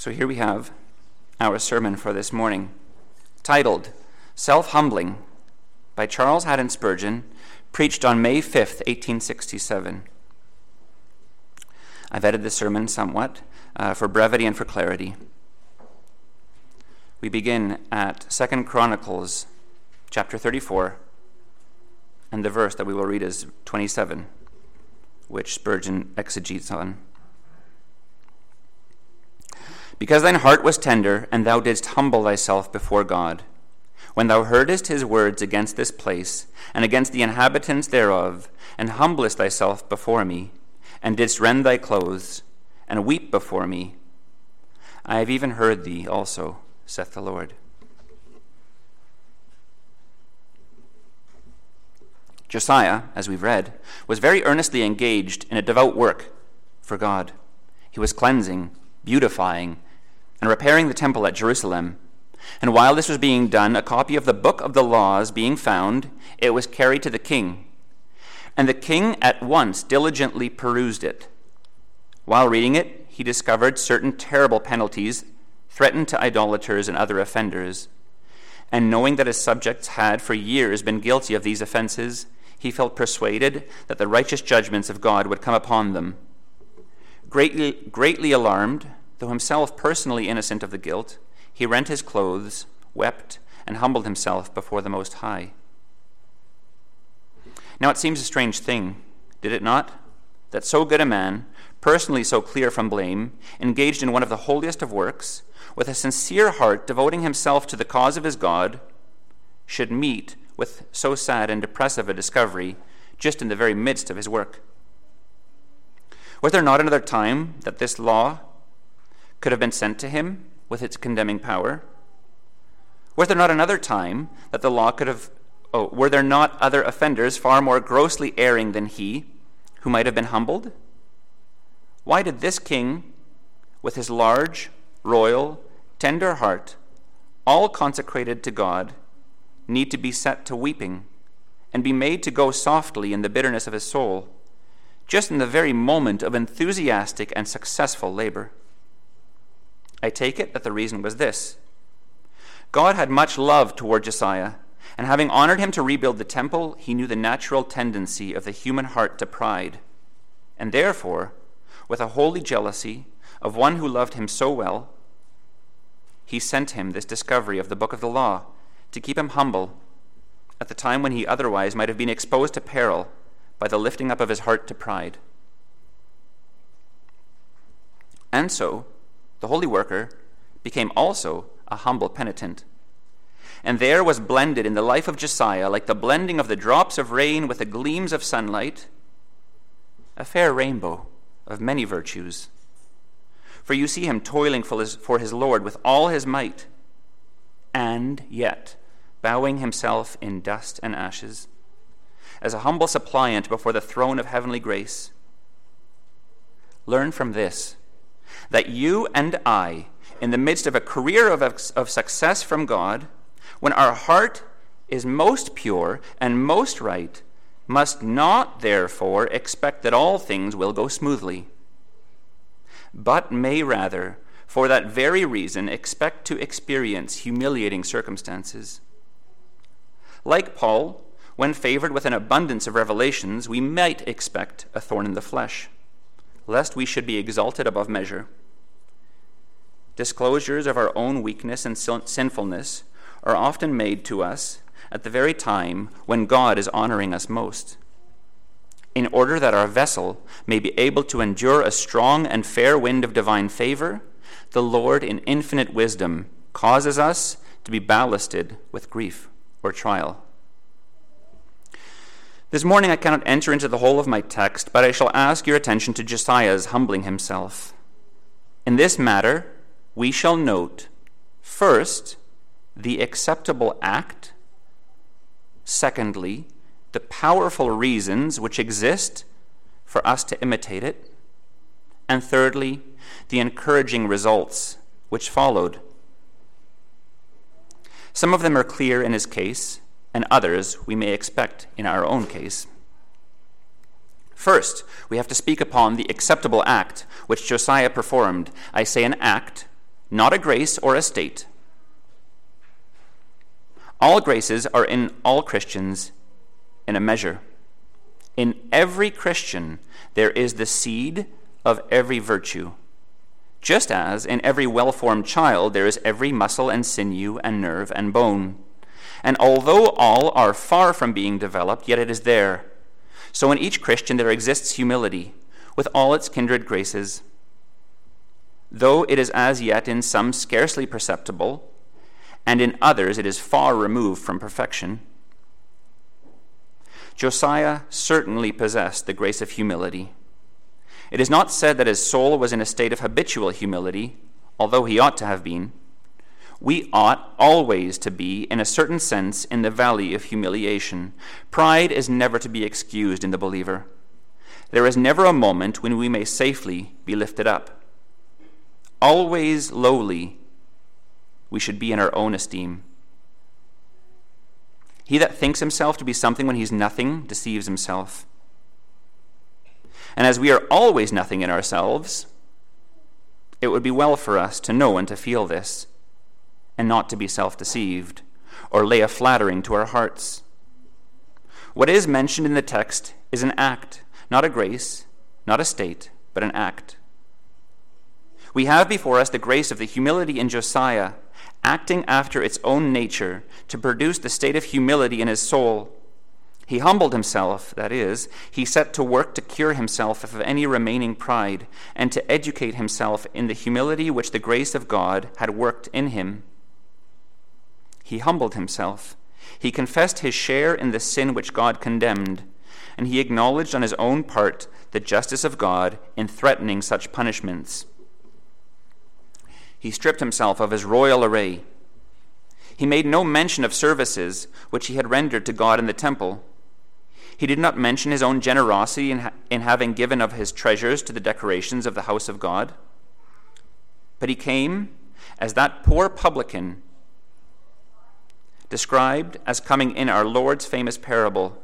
So here we have our sermon for this morning, titled Self-Humbling by Charles Haddon Spurgeon, preached on May 5th, 1867. I've edited the sermon somewhat for brevity and for clarity. We begin at 2 Chronicles chapter 34, and the verse that we will read is 27, which Spurgeon exegetes on. Because thine heart was tender, and thou didst humble thyself before God, when thou heardest his words against this place, and against the inhabitants thereof, and humblest thyself before me, and didst rend thy clothes, and weep before me, I have even heard thee also, saith the Lord. Josiah, as we've read, was very earnestly engaged in a devout work for God. He was cleansing, beautifying, and repairing the temple at Jerusalem. And while this was being done, a copy of the book of the laws being found, it was carried to the king. And the king at once diligently perused it. While reading it, he discovered certain terrible penalties threatened to idolaters and other offenders. And knowing that his subjects had for years been guilty of these offenses, he felt persuaded that the righteous judgments of God would come upon them. Greatly alarmed, though himself personally innocent of the guilt, he rent his clothes, wept, and humbled himself before the Most High. Now it seems a strange thing, did it not, that so good a man, personally so clear from blame, engaged in one of the holiest of works, with a sincere heart devoting himself to the cause of his God, should meet with so sad and depressive a discovery just in the very midst of his work. Was there not another time that this law could have been sent to him with its condemning power? Was there not another time that the law could have... were there not other offenders far more grossly erring than he who might have been humbled? Why did this king, with his large, royal, tender heart, all consecrated to God, need to be set to weeping and be made to go softly in the bitterness of his soul, just in the very moment of enthusiastic and successful labor? I take it that the reason was this. God had much love toward Josiah, and having honored him to rebuild the temple, he knew the natural tendency of the human heart to pride, and therefore, with a holy jealousy of one who loved him so well, he sent him this discovery of the book of the law to keep him humble at the time when he otherwise might have been exposed to peril by the lifting up of his heart to pride. And so, the holy worker became also a humble penitent. And there was blended in the life of Josiah, like the blending of the drops of rain with the gleams of sunlight, a fair rainbow of many virtues. For you see him toiling for his Lord with all his might, and yet bowing himself in dust and ashes, as a humble suppliant before the throne of heavenly grace. Learn from this, that you and I, in the midst of a career of success from God, when our heart is most pure and most right, must not, therefore, expect that all things will go smoothly, but may rather, for that very reason, expect to experience humiliating circumstances. Like Paul, when favored with an abundance of revelations, we might expect a thorn in the flesh, lest we should be exalted above measure. Disclosures of our own weakness and sinfulness are often made to us at the very time when God is honoring us most, in order that our vessel may be able to endure a strong and fair wind of divine favor. The Lord, in infinite wisdom, causes us to be ballasted with grief or trial. This morning I cannot enter into the whole of my text, but I shall ask your attention to Josiah's humbling himself. In this matter, we shall note, first, the acceptable act, secondly, the powerful reasons which exist for us to imitate it, and thirdly, the encouraging results which followed. Some of them are clear in his case, and others we may expect in our own case. First, we have to speak upon the acceptable act which Josiah performed. I say an act not a grace or a state. All graces are in all Christians in a measure. In every Christian there is the seed of every virtue, just as in every well-formed child there is every muscle and sinew and nerve and bone. And although all are far from being developed, yet it is there. So in each Christian there exists humility, with all its kindred graces. Though it is as yet in some scarcely perceptible, and in others it is far removed from perfection. Josiah certainly possessed the grace of humility. It is not said that his soul was in a state of habitual humility, although he ought to have been. We ought always to be, in a certain sense, in the valley of humiliation. Pride is never to be excused in the believer. There is never a moment when we may safely be lifted up. Always lowly, we should be in our own esteem. He that thinks himself to be something when he's nothing deceives himself. And as we are always nothing in ourselves, it would be well for us to know and to feel this, and not to be self-deceived, or lay a flattering to our hearts. What is mentioned in the text is an act, not a grace, not a state, but an act. We have before us the grace of the humility in Josiah, acting after its own nature to produce the state of humility in his soul. He humbled himself, that is, he set to work to cure himself of any remaining pride, and to educate himself in the humility which the grace of God had worked in him. He humbled himself. He confessed his share in the sin which God condemned, and he acknowledged on his own part the justice of God in threatening such punishments. He stripped himself of his royal array. He made no mention of services which he had rendered to God in the temple. He did not mention his own generosity in having given of his treasures to the decorations of the house of God. But he came as that poor publican, described as coming in our Lord's famous parable,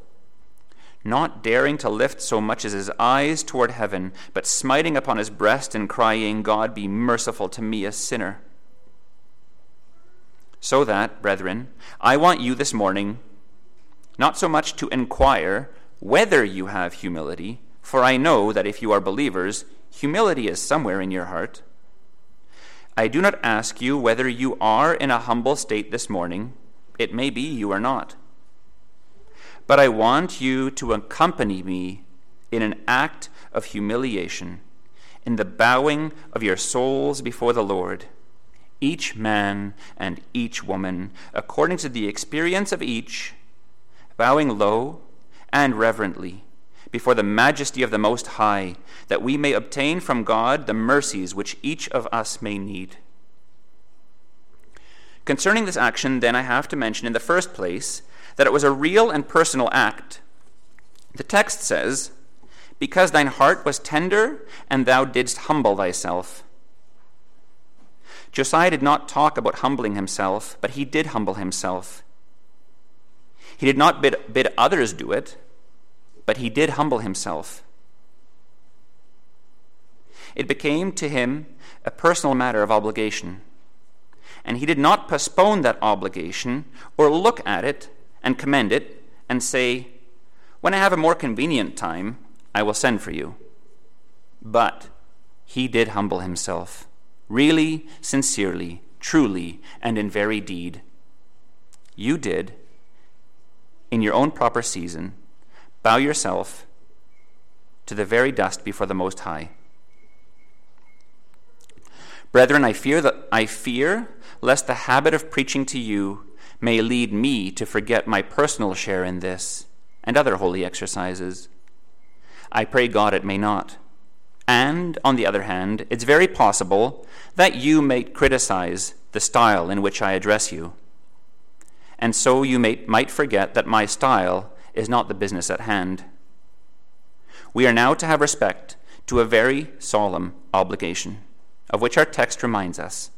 not daring to lift so much as his eyes toward heaven, but smiting upon his breast and crying, God be merciful to me, a sinner. So that, brethren, I want you this morning not so much to inquire whether you have humility, for I know that if you are believers, humility is somewhere in your heart. I do not ask you whether you are in a humble state this morning. It may be you are not. But I want you to accompany me in an act of humiliation, in the bowing of your souls before the Lord, each man and each woman, according to the experience of each, bowing low and reverently before the majesty of the Most High, that we may obtain from God the mercies which each of us may need. Concerning this action, then, I have to mention in the first place that it was a real and personal act. The text says, because thine heart was tender, and thou didst humble thyself. Josiah did not talk about humbling himself, but he did humble himself. He did not bid others do it, but he did humble himself. It became to him a personal matter of obligation. And he did not postpone that obligation or look at it and commend it and say, when I have a more convenient time, I will send for you. But he did humble himself, really, sincerely, truly, and in very deed. You did, in your own proper season, bow yourself to the very dust before the Most High. Brethren, I fear lest the habit of preaching to you may lead me to forget my personal share in this and other holy exercises. I pray God it may not. And, on the other hand, it's very possible that you may criticize the style in which I address you. And so you might forget that my style is not the business at hand. We are now to have respect to a very solemn obligation, of which our text reminds us.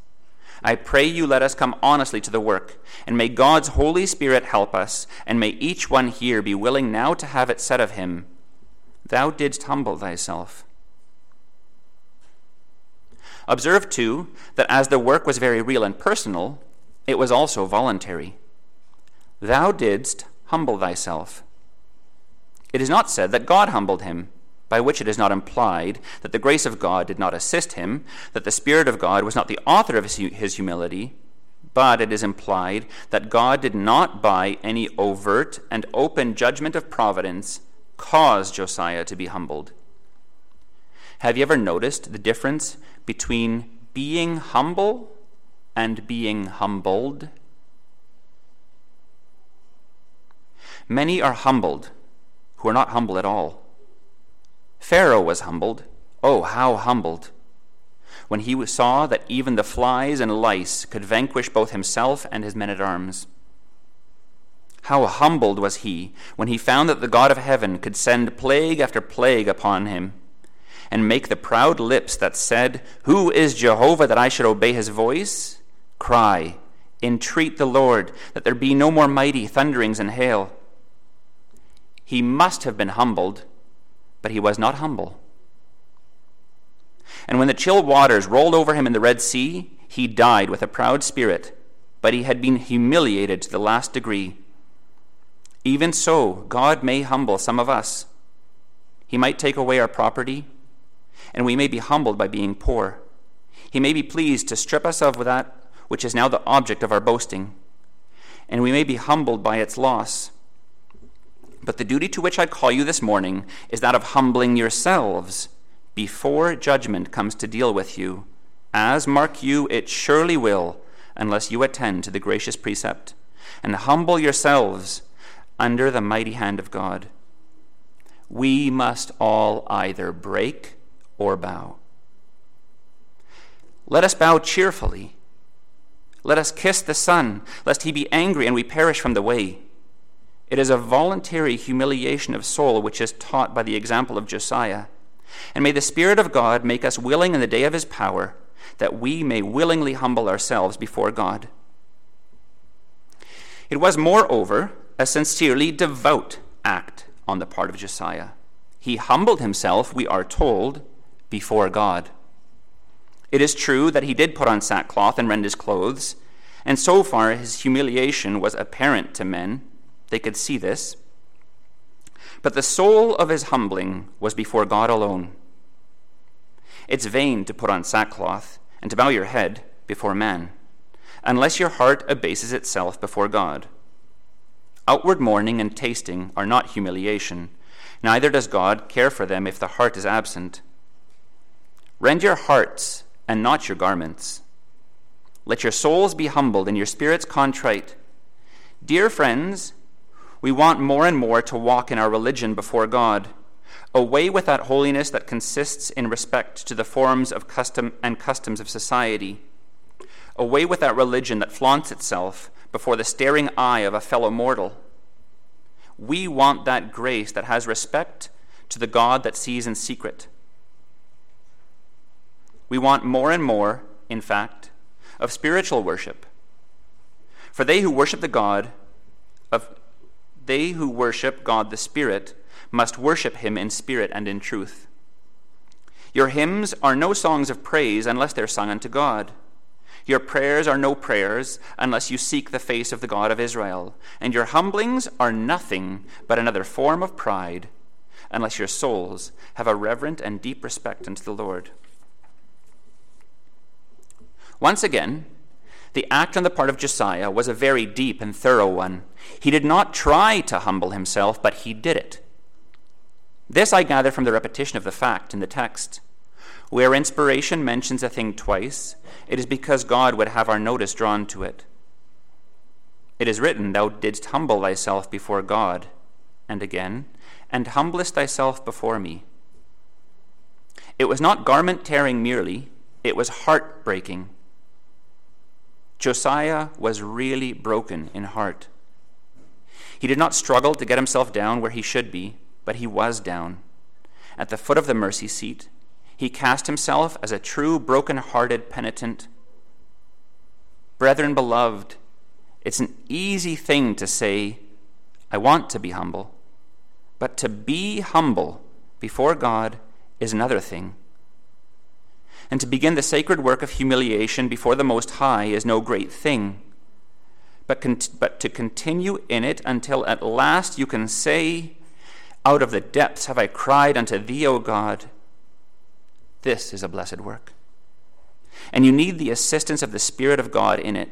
I pray you let us come honestly to the work, and may God's Holy Spirit help us, and may each one here be willing now to have it said of him, thou didst humble thyself. Observe, too, that as the work was very real and personal, it was also voluntary. Thou didst humble thyself. It is not said that God humbled him, by which it is not implied that the grace of God did not assist him, that the Spirit of God was not the author of his humility, but it is implied that God did not, by any overt and open judgment of providence, cause Josiah to be humbled. Have you ever noticed the difference between being humble and being humbled? Many are humbled who are not humble at all. Pharaoh was humbled. Oh, how humbled! When he saw that even the flies and lice could vanquish both himself and his men-at-arms. How humbled was he when he found that the God of heaven could send plague after plague upon him, and make the proud lips that said, "Who is Jehovah that I should obey his voice?" cry, "Entreat the Lord that there be no more mighty thunderings and hail." He must have been humbled, but he was not humble. And when the chill waters rolled over him in the Red Sea, he died with a proud spirit, but he had been humiliated to the last degree. Even so, God may humble some of us. He might take away our property, and we may be humbled by being poor. He may be pleased to strip us of that which is now the object of our boasting, and we may be humbled by its loss. But the duty to which I call you this morning is that of humbling yourselves before judgment comes to deal with you, as, mark you, it surely will, unless you attend to the gracious precept, and humble yourselves under the mighty hand of God. We must all either break or bow. Let us bow cheerfully. Let us kiss the Son, lest he be angry and we perish from the way. It is a voluntary humiliation of soul which is taught by the example of Josiah. And may the Spirit of God make us willing in the day of his power, that we may willingly humble ourselves before God. It was, moreover, a sincerely devout act on the part of Josiah. He humbled himself, we are told, before God. It is true that he did put on sackcloth and rend his clothes, and so far his humiliation was apparent to men. They could see this. But the soul of his humbling was before God alone. It's vain to put on sackcloth and to bow your head before man, unless your heart abases itself before God. Outward mourning and tasting are not humiliation, neither does God care for them if the heart is absent. Rend your hearts and not your garments. Let your souls be humbled and your spirits contrite. Dear friends, we want more and more to walk in our religion before God, away with that holiness that consists in respect to the forms of custom and customs of society, away with that religion that flaunts itself before the staring eye of a fellow mortal. We want that grace that has respect to the God that sees in secret. We want more and more, in fact, of spiritual worship. For they who worship God the Spirit must worship him in spirit and in truth. Your hymns are no songs of praise unless they're sung unto God. Your prayers are no prayers unless you seek the face of the God of Israel. And your humblings are nothing but another form of pride unless your souls have a reverent and deep respect unto the Lord. Once again, the act on the part of Josiah was a very deep and thorough one. He did not try to humble himself, but he did it. This I gather from the repetition of the fact in the text. Where inspiration mentions a thing twice, it is because God would have our notice drawn to it. It is written, "Thou didst humble thyself before God," and again, "and humblest thyself before me." It was not garment-tearing merely, it was heart-breaking. Josiah was really broken in heart. He did not struggle to get himself down where he should be, but he was down. At the foot of the mercy seat, he cast himself as a true broken-hearted penitent. Brethren beloved, it's an easy thing to say, "I want to be humble," but to be humble before God is another thing. and to begin the sacred work of humiliation before the Most High is no great thing. But to continue in it until at last you can say, "Out of the depths have I cried unto thee, O God," this is a blessed work. And you need the assistance of the Spirit of God in it.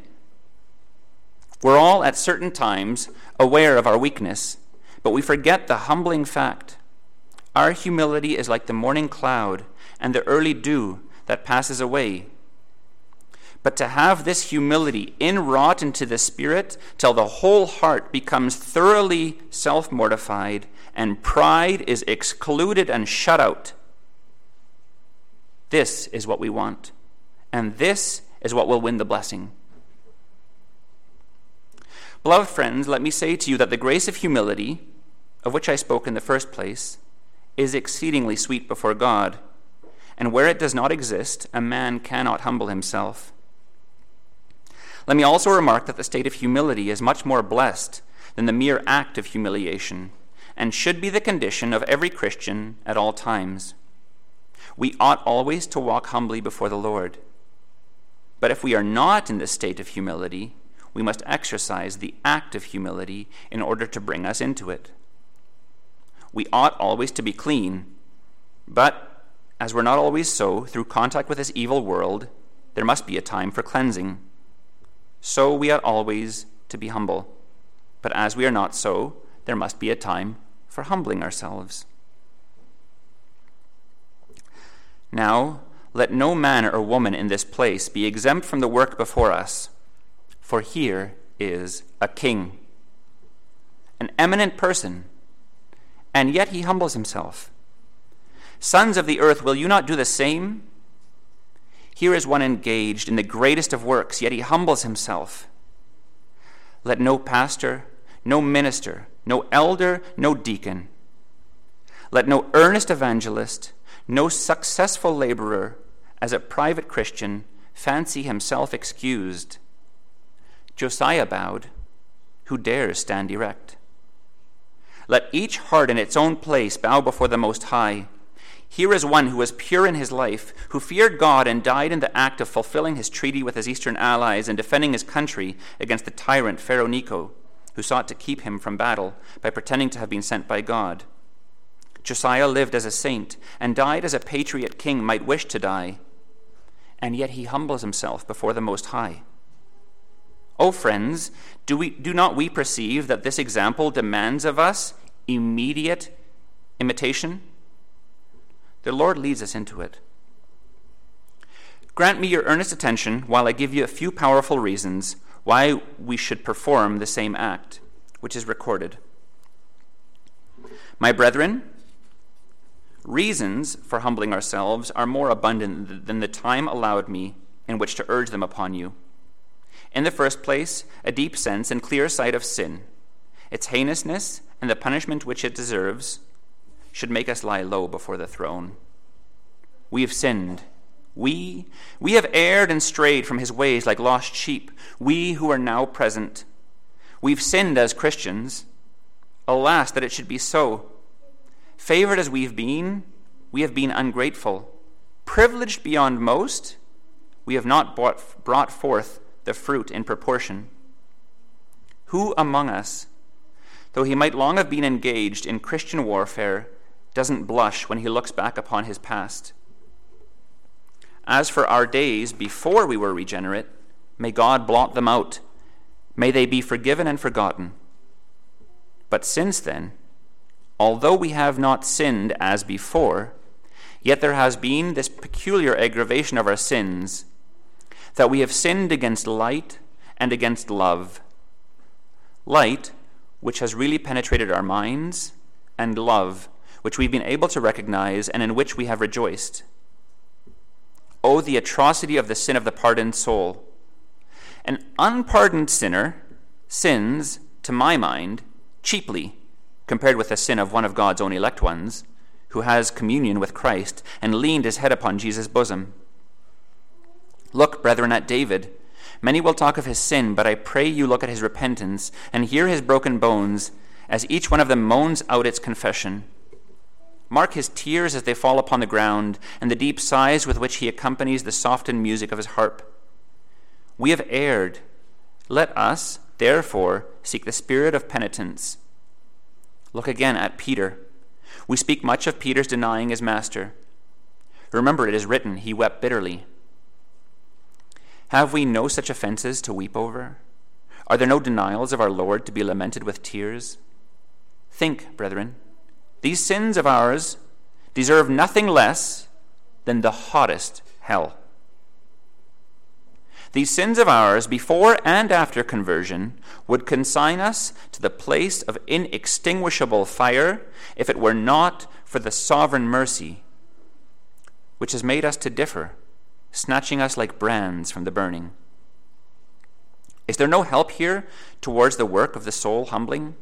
We're all at certain times aware of our weakness, but we forget the humbling fact. Our humility is like the morning cloud and the early dew that passes away. But to have this humility inwrought into the Spirit till the whole heart becomes thoroughly self-mortified and pride is excluded and shut out, this is what we want, and this is what will win the blessing. Beloved friends, let me say to you that the grace of humility, of which I spoke in the first place, is exceedingly sweet before God, and where it does not exist, a man cannot humble himself. Let me also remark that the state of humility is much more blessed than the mere act of humiliation, and should be the condition of every Christian at all times. We ought always to walk humbly before the Lord. But if we are not in this state of humility, we must exercise the act of humility in order to bring us into it. We ought always to be clean, but as we're not always so, through contact with this evil world, there must be a time for cleansing. So we ought always to be humble, but as we are not so, there must be a time for humbling ourselves. Now, let no man or woman in this place be exempt from the work before us, for here is a king, an eminent person, and yet he humbles himself. Sons of the earth, will you not do the same? Here is one engaged in the greatest of works, yet he humbles himself. Let no pastor, no minister, no elder, no deacon, let no earnest evangelist, no successful laborer, as a private Christian, fancy himself excused. Josiah bowed, who dares stand erect? Let each heart in its own place bow before the Most High. Here is one who was pure in his life, who feared God and died in the act of fulfilling his treaty with his eastern allies and defending his country against the tyrant Pharaoh Necho, who sought to keep him from battle by pretending to have been sent by God. Josiah lived as a saint and died as a patriot king might wish to die, and yet he humbles himself before the Most High. Oh, friends, do not we perceive that this example demands of us immediate imitation? The Lord leads us into it. Grant me your earnest attention while I give you a few powerful reasons why we should perform the same act, which is recorded. My brethren, reasons for humbling ourselves are more abundant than the time allowed me in which to urge them upon you. In the first place, a deep sense and clear sight of sin, its heinousness, and the punishment which it deserves, should make us lie low before the throne. We have sinned. We have erred and strayed from his ways like lost sheep, we who are now present. We've sinned as Christians. Alas, that it should be so. Favored as we've been, we have been ungrateful. Privileged beyond most, we have not brought forth the fruit in proportion. Who among us, though he might long have been engaged in Christian warfare, doesn't blush when he looks back upon his past? As for our days before we were regenerate, may God blot them out. May they be forgiven and forgotten. But since then, although we have not sinned as before, yet there has been this peculiar aggravation of our sins, that we have sinned against light and against love. Light, which has really penetrated our minds, and love, which we've been able to recognize and in which we have rejoiced. Oh, the atrocity of the sin of the pardoned soul. An unpardoned sinner sins, to my mind, cheaply, compared with the sin of one of God's own elect ones, who has communion with Christ and leaned his head upon Jesus' bosom. Look, brethren, at David. Many will talk of his sin, but I pray you look at his repentance and hear his broken bones, as each one of them moans out its confession. Mark his tears as they fall upon the ground, and the deep sighs with which he accompanies the softened music of his harp. We have erred. Let us, therefore, seek the spirit of penitence. Look again at Peter. We speak much of Peter's denying his master. Remember, it is written, he wept bitterly. Have we no such offenses to weep over? Are there no denials of our Lord to be lamented with tears? Think, brethren, these sins of ours deserve nothing less than the hottest hell. These sins of ours, before and after conversion, would consign us to the place of inextinguishable fire if it were not for the sovereign mercy, which has made us to differ, snatching us like brands from the burning. Is there no help here towards the work of the soul humbling?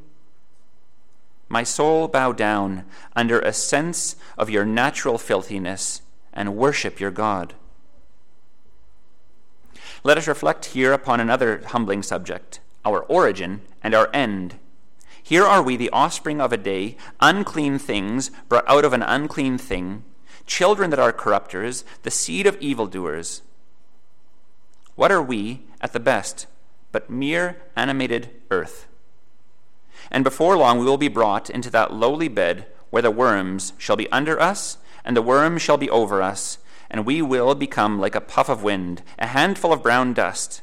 My soul, bow down under a sense of your natural filthiness and worship your God. Let us reflect here upon another humbling subject, our origin and our end. Here are we, the offspring of a day, unclean things brought out of an unclean thing, children that are corrupters, the seed of evildoers. What are we, at the best, but mere animated earth? And before long we will be brought into that lowly bed where the worms shall be under us, and the worm shall be over us, and we will become like a puff of wind, a handful of brown dust.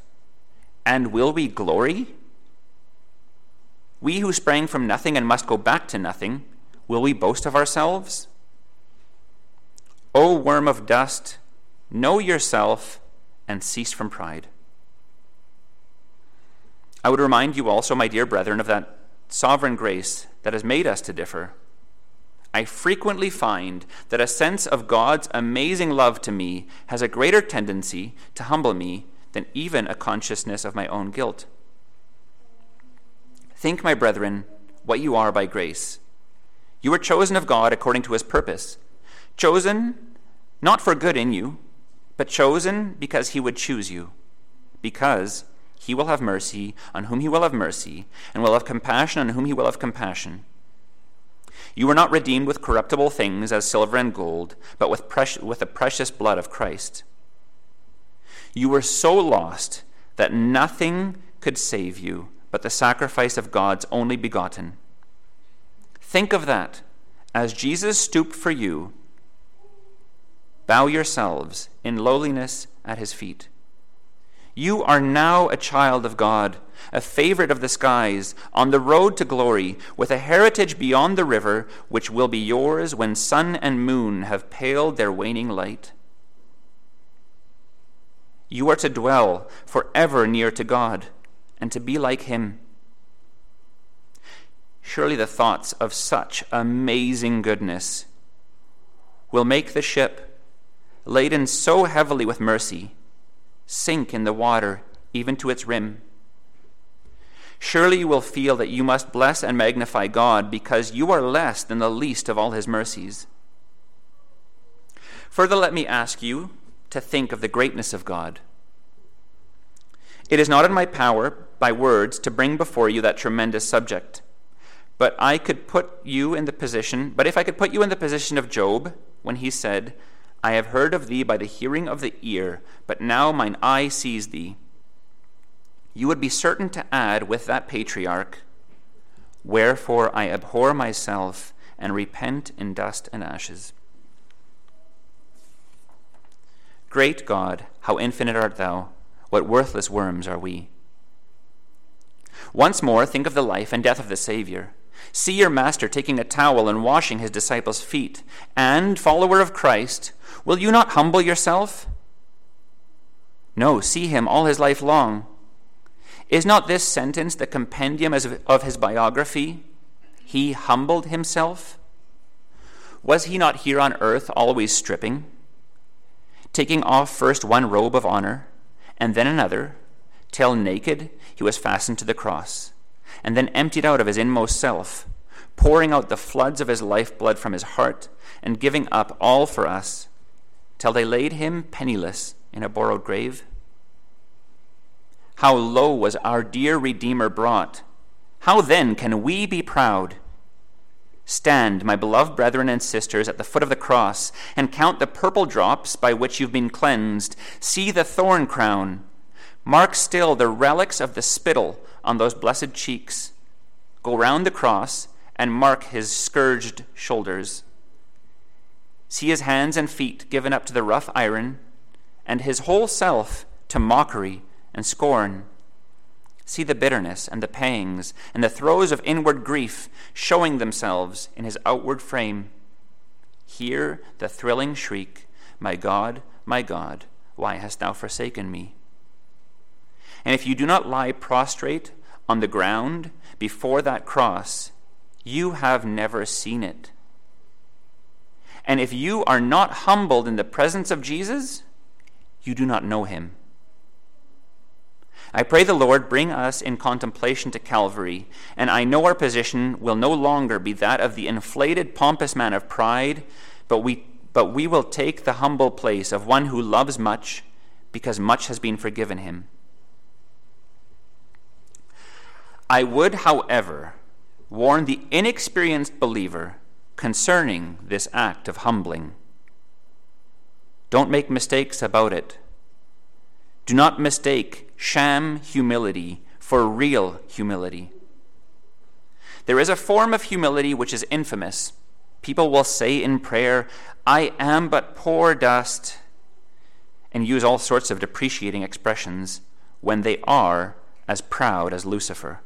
And will we glory? We who sprang from nothing and must go back to nothing, will we boast of ourselves? O worm of dust, know yourself and cease from pride. I would remind you also, my dear brethren, of that sovereign grace that has made us to differ. I frequently find that a sense of God's amazing love to me has a greater tendency to humble me than even a consciousness of my own guilt. Think, my brethren, what you are by grace. You were chosen of God according to his purpose, chosen not for good in you, but chosen because he would choose you, because he will have mercy on whom he will have mercy, and will have compassion on whom he will have compassion. You were not redeemed with corruptible things as silver and gold, but with the precious blood of Christ. You were so lost that nothing could save you but the sacrifice of God's only begotten. Think of that. As Jesus stooped for you, bow yourselves in lowliness at his feet. You are now a child of God, a favorite of the skies, on the road to glory, with a heritage beyond the river, which will be yours when sun and moon have paled their waning light. You are to dwell forever near to God, and to be like him. Surely the thoughts of such amazing goodness will make the ship, laden so heavily with mercy, sink in the water even to its rim. Surely you will feel that you must bless and magnify God because you are less than the least of all his mercies. Further, let me ask you to think of the greatness of God. It is not in my power, by words, to bring before you that tremendous subject. But if I could put you in the position of Job, when he said, I have heard of thee by the hearing of the ear, but now mine eye sees thee. You would be certain to add with that patriarch, wherefore I abhor myself and repent in dust and ashes. Great God, how infinite art thou! What worthless worms are we! Once more, think of the life and death of the Savior. See your master taking a towel and washing his disciples' feet. And, follower of Christ, will you not humble yourself? No, see him all his life long. Is not this sentence the compendium of his biography? He humbled himself. Was he not here on earth always stripping, taking off first one robe of honor, and then another, till naked he was fastened to the cross, and then emptied out of his inmost self, pouring out the floods of his lifeblood from his heart, and giving up all for us, till they laid him penniless in a borrowed grave? How low was our dear Redeemer brought! How then can we be proud? Stand, my beloved brethren and sisters, at the foot of the cross, and count the purple drops by which you've been cleansed. See the thorn crown. Mark still the relics of the spittle on those blessed cheeks. Go round the cross and mark his scourged shoulders. See his hands and feet given up to the rough iron, and his whole self to mockery and scorn. See the bitterness and the pangs and the throes of inward grief showing themselves in his outward frame. Hear the thrilling shriek, my God, why hast thou forsaken me? And if you do not lie prostrate on the ground before that cross, you have never seen it. And if you are not humbled in the presence of Jesus, you do not know him. I pray the Lord bring us in contemplation to Calvary, and I know our position will no longer be that of the inflated, pompous man of pride, but we will take the humble place of one who loves much, because much has been forgiven him. I would, however, warn the inexperienced believer concerning this act of humbling. Don't make mistakes about it. Do not mistake sham humility for real humility. There is a form of humility which is infamous. People will say in prayer, I am but poor dust, and use all sorts of depreciating expressions when they are as proud as Lucifer.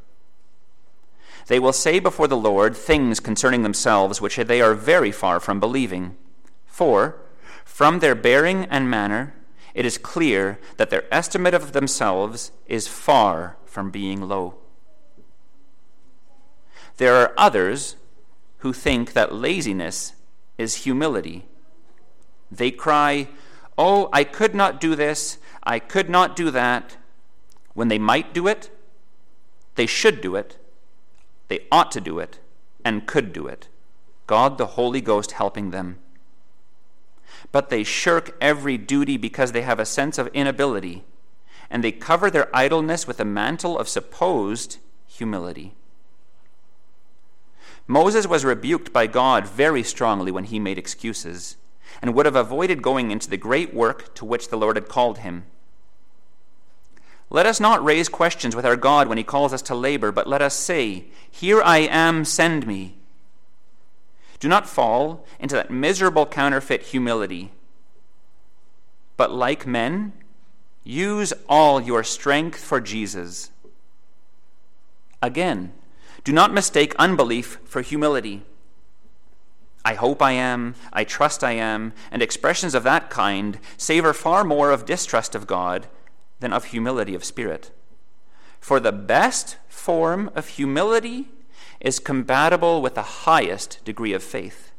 They will say before the Lord things concerning themselves which they are very far from believing. For, from their bearing and manner, it is clear that their estimate of themselves is far from being low. There are others who think that laziness is humility. They cry, Oh, I could not do this, I could not do that, when they might do it, they should do it, they ought to do it, and could do it, God the Holy Ghost helping them. But they shirk every duty because they have a sense of inability, and they cover their idleness with a mantle of supposed humility. Moses was rebuked by God very strongly when he made excuses, and would have avoided going into the great work to which the Lord had called him. Let us not raise questions with our God when he calls us to labor, but let us say, Here I am, send me. Do not fall into that miserable counterfeit humility, but like men, use all your strength for Jesus. Again, do not mistake unbelief for humility. I hope I am, I trust I am, and expressions of that kind savor far more of distrust of God than of humility of spirit. For the best form of humility is compatible with the highest degree of faith.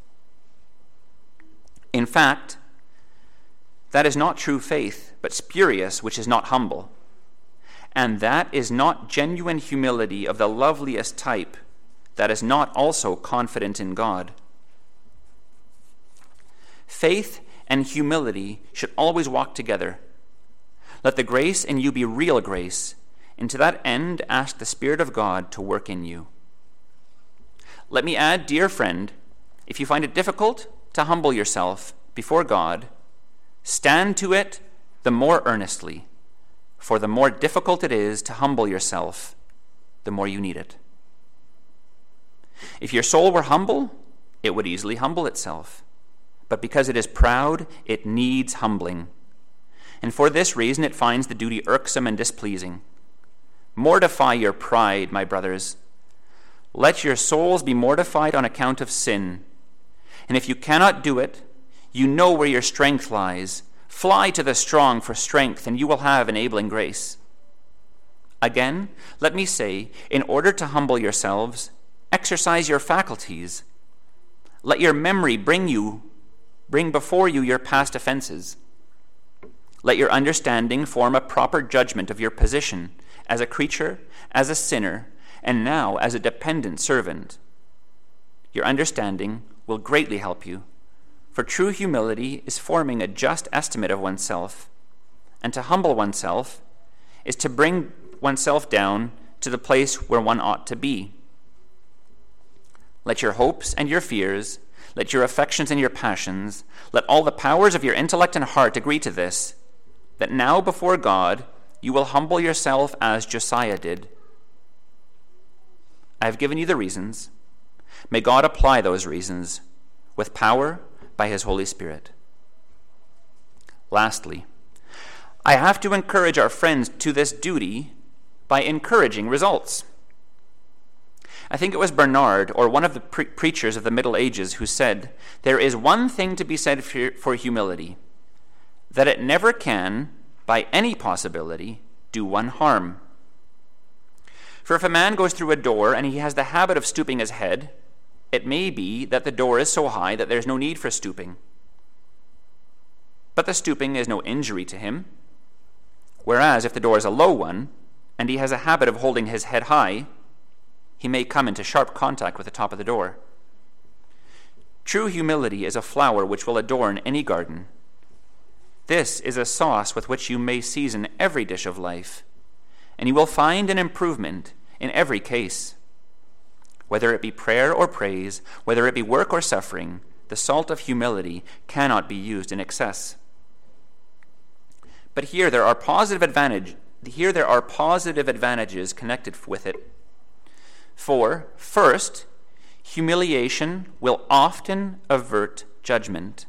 In fact, that is not true faith, but spurious, which is not humble. And that is not genuine humility of the loveliest type, that is not also confident in God. Faith and humility should always walk together. Let the grace in you be real grace, and to that end ask the Spirit of God to work in you. Let me add, dear friend, if you find it difficult to humble yourself before God, stand to it the more earnestly, for the more difficult it is to humble yourself, the more you need it. If your soul were humble, it would easily humble itself, but because it is proud, it needs humbling, and for this reason it finds the duty irksome and displeasing. Mortify your pride, my brothers. Let your souls be mortified on account of sin. And if you cannot do it, you know where your strength lies. Fly to the strong for strength, and you will have enabling grace. Again, let me say, in order to humble yourselves, exercise your faculties. Let your memory bring before you your past offenses. Let your understanding form a proper judgment of your position as a creature, as a sinner, and now as a dependent servant. Your understanding will greatly help you, for true humility is forming a just estimate of oneself, and to humble oneself is to bring oneself down to the place where one ought to be. Let your hopes and your fears, let your affections and your passions, let all the powers of your intellect and heart agree to this, that now before God you will humble yourself as Josiah did. I have given you the reasons. May God apply those reasons with power by his Holy Spirit. Lastly, I have to encourage our friends to this duty by encouraging results. I think it was Bernard or one of the preachers of the Middle Ages who said, "There is one thing to be said for humility, that it never can, by any possibility, do one harm. For if a man goes through a door and he has the habit of stooping his head, it may be that the door is so high that there is no need for stooping. But the stooping is no injury to him. Whereas if the door is a low one, and he has a habit of holding his head high, he may come into sharp contact with the top of the door. True humility is a flower which will adorn any garden. This is a sauce with which you may season every dish of life, and you will find an improvement in every case. Whether it be prayer or praise, whether it be work or suffering, the salt of humility cannot be used in excess." But here there are positive advantages connected with it. For, first, humiliation will often avert judgment.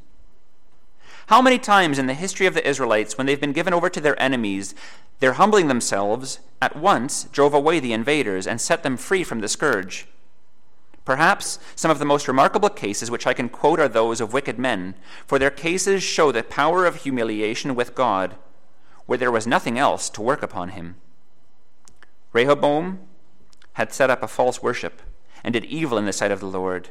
How many times in the history of the Israelites, when they've been given over to their enemies, their humbling themselves at once drove away the invaders and set them free from the scourge? Perhaps some of the most remarkable cases which I can quote are those of wicked men, for their cases show the power of humiliation with God, where there was nothing else to work upon him. Rehoboam had set up a false worship and did evil in the sight of the Lord.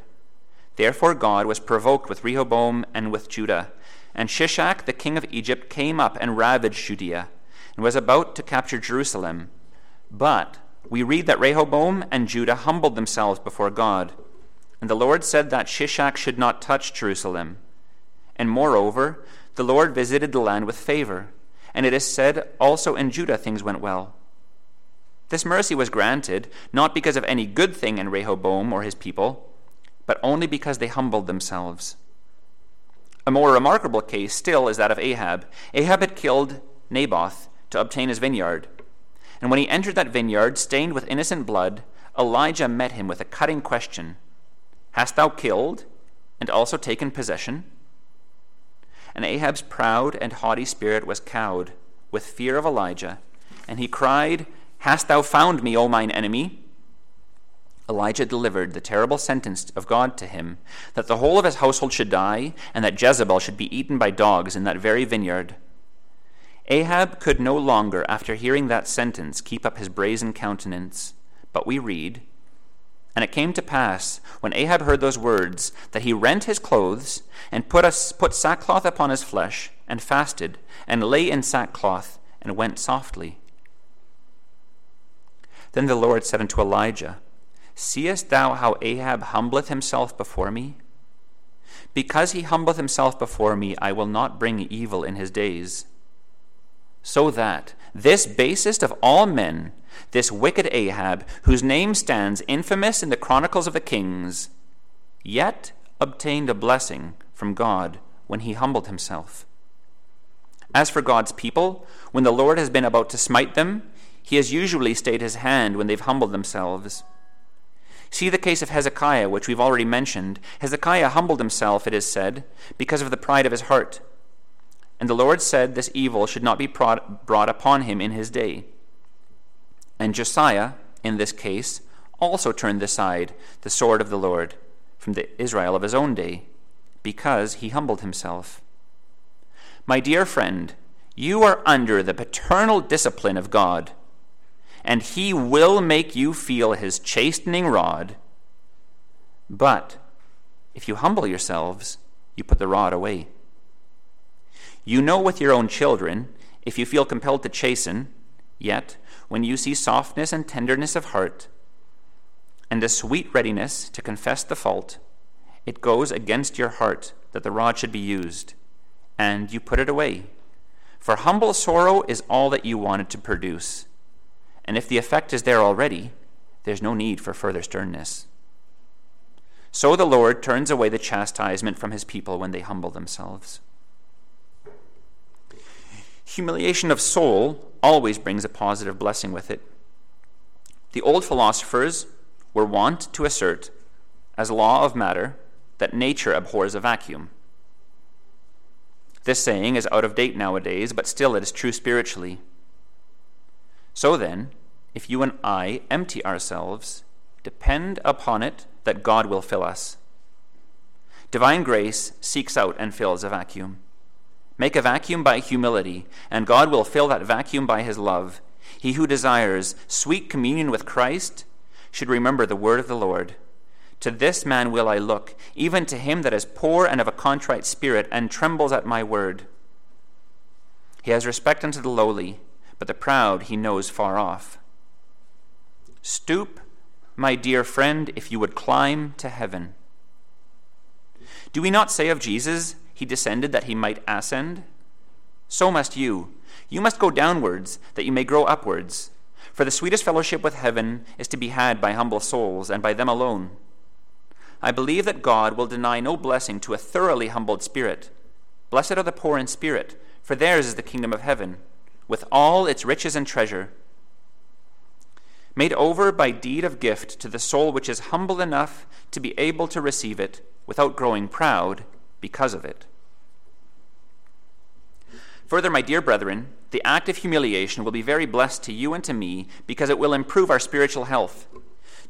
Therefore God was provoked with Rehoboam and with Judah, and Shishak the king of Egypt came up and ravaged Judea and was about to capture Jerusalem. But we read that Rehoboam and Judah humbled themselves before God, and the Lord said that Shishak should not touch Jerusalem. And moreover, the Lord visited the land with favor, and it is said also in Judah things went well. This mercy was granted not because of any good thing in Rehoboam or his people, but only because they humbled themselves. A more remarkable case still is that of Ahab. Ahab had killed Naboth to obtain his vineyard. And when he entered that vineyard, stained with innocent blood, Elijah met him with a cutting question: "Hast thou killed and also taken possession?" And Ahab's proud and haughty spirit was cowed with fear of Elijah, and he cried, "Hast thou found me, O mine enemy?" Elijah delivered the terrible sentence of God to him, that the whole of his household should die, and that Jezebel should be eaten by dogs in that very vineyard. Ahab could no longer, after hearing that sentence, keep up his brazen countenance. But we read, "And it came to pass, when Ahab heard those words, that he rent his clothes, and put sackcloth upon his flesh, and fasted, and lay in sackcloth, and went softly. Then the Lord said unto Elijah, Seest thou how Ahab humbleth himself before me? Because he humbleth himself before me, I will not bring evil in his days. So that this basest of all men, this wicked Ahab, whose name stands infamous in the chronicles of the kings, yet obtained a blessing from God when he humbled himself. As for God's people, when the Lord has been about to smite them, he has usually stayed his hand when they've humbled themselves. See the case of Hezekiah, which we've already mentioned. Hezekiah humbled himself, it is said, because of the pride of his heart. And the Lord said this evil should not be brought upon him in his day. And Josiah, in this case, also turned aside the sword of the Lord from the Israel of his own day, because he humbled himself. My dear friend, you are under the paternal discipline of God, and he will make you feel his chastening rod. But if you humble yourselves, you put the rod away. You know with your own children, if you feel compelled to chasten, yet when you see softness and tenderness of heart, and a sweet readiness to confess the fault, it goes against your heart that the rod should be used, and you put it away. For humble sorrow is all that you wanted to produce. And if the effect is there already, there's no need for further sternness. So the Lord turns away the chastisement from his people when they humble themselves. Humiliation of soul always brings a positive blessing with it. The old philosophers were wont to assert, as law of matter, that nature abhors a vacuum. This saying is out of date nowadays, but still it is true spiritually. So then, if you and I empty ourselves, depend upon it that God will fill us. Divine grace seeks out and fills a vacuum. Make a vacuum by humility, and God will fill that vacuum by his love. He who desires sweet communion with Christ should remember the word of the Lord. To this man will I look, even to him that is poor and of a contrite spirit, and trembles at my word. He has respect unto the lowly, but the proud he knows far off. Stoop, my dear friend, if you would climb to heaven. Do we not say of Jesus, he descended that he might ascend? So must you. You must go downwards, that you may grow upwards. For the sweetest fellowship with heaven is to be had by humble souls, and by them alone. I believe that God will deny no blessing to a thoroughly humbled spirit. Blessed are the poor in spirit, for theirs is the kingdom of heaven, with all its riches and treasure. Made over by deed of gift to the soul which is humble enough to be able to receive it, without growing proud because of it. Further, my dear brethren, the act of humiliation will be very blessed to you and to me, because it will improve our spiritual health.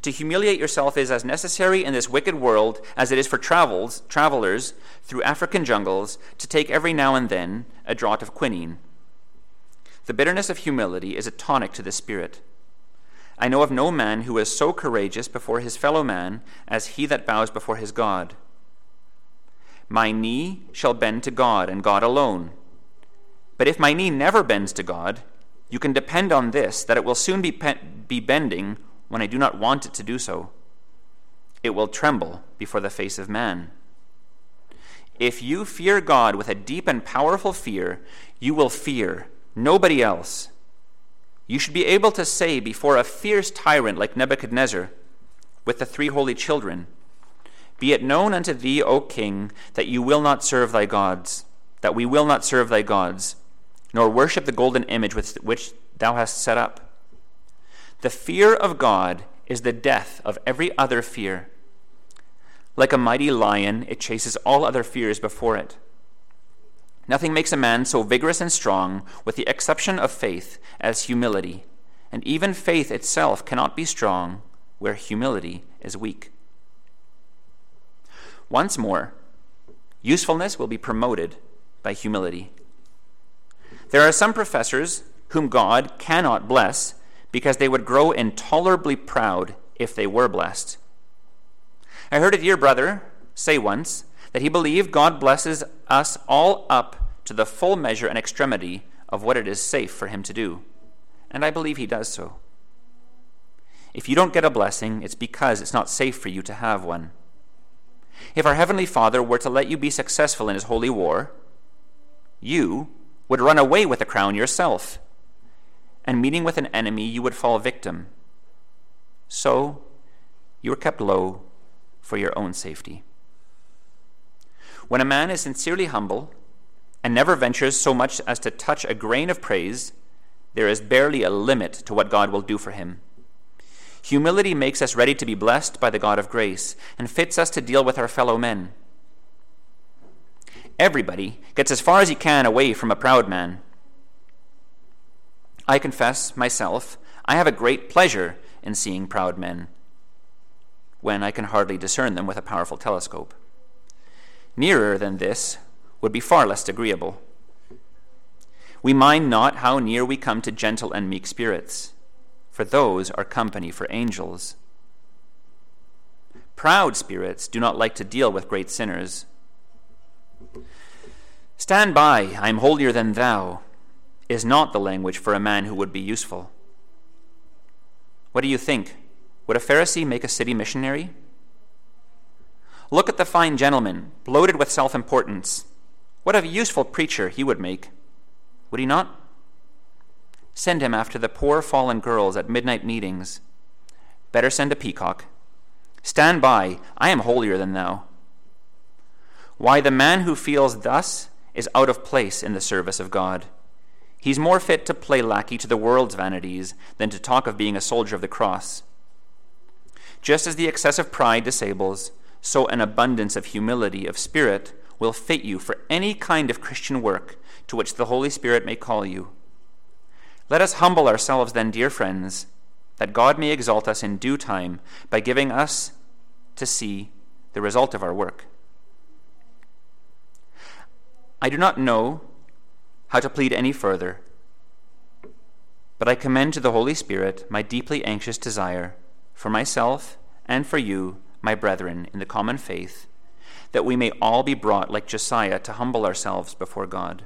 To humiliate yourself is as necessary in this wicked world as it is for travelers through African jungles to take every now and then a draught of quinine. The bitterness of humility is a tonic to the spirit. I know of no man who is so courageous before his fellow man as he that bows before his God. My knee shall bend to God and God alone. But if my knee never bends to God, you can depend on this, that it will soon be bending when I do not want it to do so. It will tremble before the face of man. If you fear God with a deep and powerful fear, you will fear nobody else. You should be able to say before a fierce tyrant like Nebuchadnezzar, with the three holy children, "Be it known unto thee, O king, that you will not serve thy gods, that we will not serve thy gods, nor worship the golden image which thou hast set up." The fear of God is the death of every other fear. Like a mighty lion, it chases all other fears before it. Nothing makes a man so vigorous and strong, with the exception of faith, as humility, and even faith itself cannot be strong where humility is weak. Once more, usefulness will be promoted by humility. There are some professors whom God cannot bless, because they would grow intolerably proud if they were blessed. I heard a dear brother say once that he believed God blesses us all up to the full measure and extremity of what it is safe for him to do, and I believe he does so. If you don't get a blessing, it's because it's not safe for you to have one. If our Heavenly Father were to let you be successful in his holy war, you would run away with the crown yourself, and meeting with an enemy, you would fall victim. So, you are kept low for your own safety. When a man is sincerely humble and never ventures so much as to touch a grain of praise, there is barely a limit to what God will do for him. Humility makes us ready to be blessed by the God of grace and fits us to deal with our fellow men. Everybody gets as far as he can away from a proud man. I confess myself, I have a great pleasure in seeing proud men, when I can hardly discern them with a powerful telescope. Nearer than this would be far less agreeable. We mind not how near we come to gentle and meek spirits, for those are company for angels. Proud spirits do not like to deal with great sinners. "Stand by, I am holier than thou," is not the language for a man who would be useful. What do you think? Would a Pharisee make a city missionary? Look at the fine gentleman, bloated with self-importance. What a useful preacher he would make. Would he not? Send him after the poor fallen girls at midnight meetings. Better send a peacock. Stand by, I am holier than thou. Why, the man who feels thus is out of place in the service of God. He's more fit to play lackey to the world's vanities than to talk of being a soldier of the cross. Just as the excess of pride disables, so an abundance of humility of spirit will fit you for any kind of Christian work to which the Holy Spirit may call you. Let us humble ourselves then, dear friends, that God may exalt us in due time by giving us to see the result of our work. I do not know how to plead any further, but I commend to the Holy Spirit my deeply anxious desire for myself and for you, my brethren, in the common faith, that we may all be brought, like Josiah, to humble ourselves before God.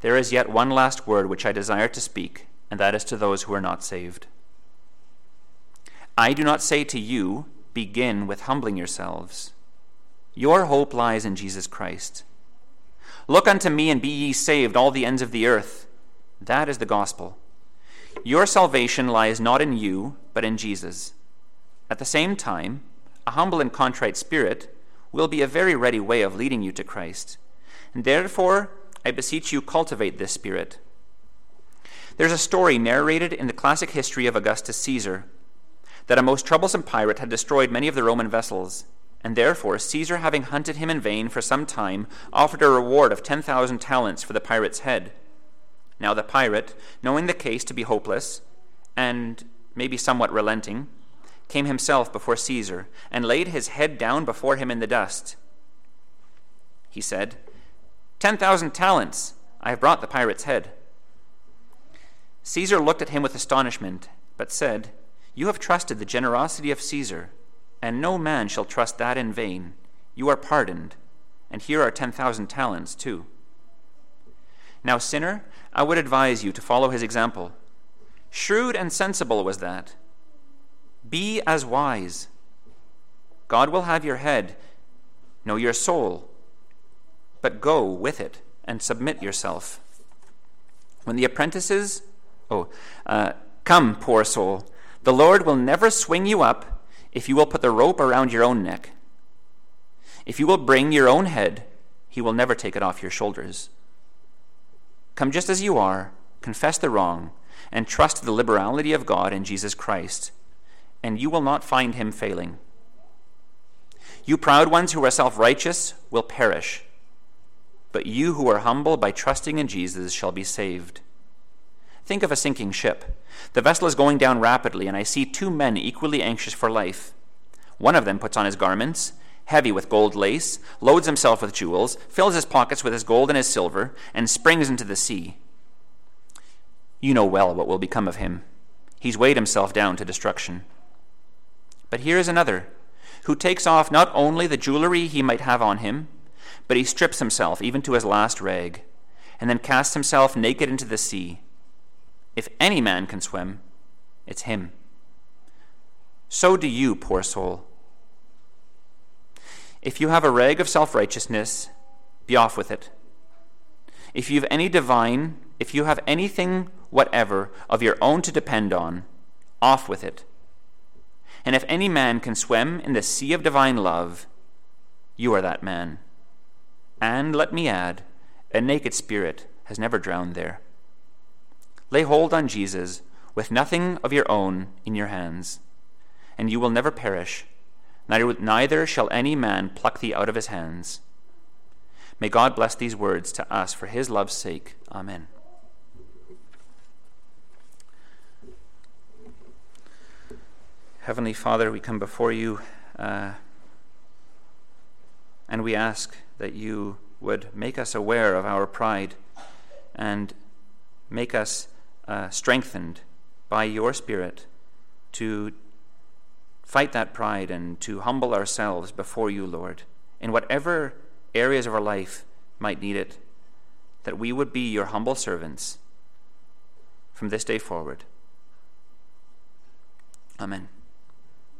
There is yet one last word which I desire to speak, and that is to those who are not saved. I do not say to you, begin with humbling yourselves. Your hope lies in Jesus Christ. Look unto me and be ye saved, all the ends of the earth. That is the gospel. Your salvation lies not in you, but in Jesus. At the same time, a humble and contrite spirit will be a very ready way of leading you to Christ. And therefore, I beseech you, cultivate this spirit. There's a story narrated in the classic history of Augustus Caesar that a most troublesome pirate had destroyed many of the Roman vessels, and therefore Caesar, having hunted him in vain for some time, offered a reward of 10,000 talents for the pirate's head. Now the pirate, knowing the case to be hopeless, and maybe somewhat relenting, came himself before Caesar, and laid his head down before him in the dust. He said, 10,000 talents, I have brought the pirate's head. Caesar looked at him with astonishment, but said, You have trusted the generosity of Caesar, and no man shall trust that in vain. You are pardoned, and here are 10,000 talents too. Now, sinner, I would advise you to follow his example. Shrewd and sensible was that. Be as wise. God will have your head, know your soul, but go with it and submit yourself. When the apprentices, come, poor soul, the Lord will never swing you up if you will put the rope around your own neck. If you will bring your own head, he will never take it off your shoulders. Come just as you are, confess the wrong, and trust the liberality of God in Jesus Christ, and you will not find him failing. You proud ones who are self-righteous will perish, but you who are humble by trusting in Jesus shall be saved. Think of a sinking ship. The vessel is going down rapidly, and I see two men equally anxious for life. One of them puts on his garments, heavy with gold lace, loads himself with jewels, fills his pockets with his gold and his silver, and springs into the sea. You know well what will become of him. He's weighed himself down to destruction. But here is another, who takes off not only the jewelry he might have on him, but he strips himself even to his last rag, and then casts himself naked into the sea. If any man can swim, it's him. So do you, poor soul. If you have a rag of self-righteousness, be off with it. If you have anything whatever of your own to depend on, off with it. And if any man can swim in the sea of divine love, you are that man. And let me add, a naked spirit has never drowned there. Lay hold on Jesus with nothing of your own in your hands, and you will never perish, neither shall any man pluck thee out of his hands. May God bless these words to us for his love's sake. Amen. Heavenly Father, we come before you and we ask that you would make us aware of our pride and make us strengthened by your Spirit to fight that pride and to humble ourselves before you, Lord, in whatever areas of our life might need it, that we would be your humble servants from this day forward. Amen.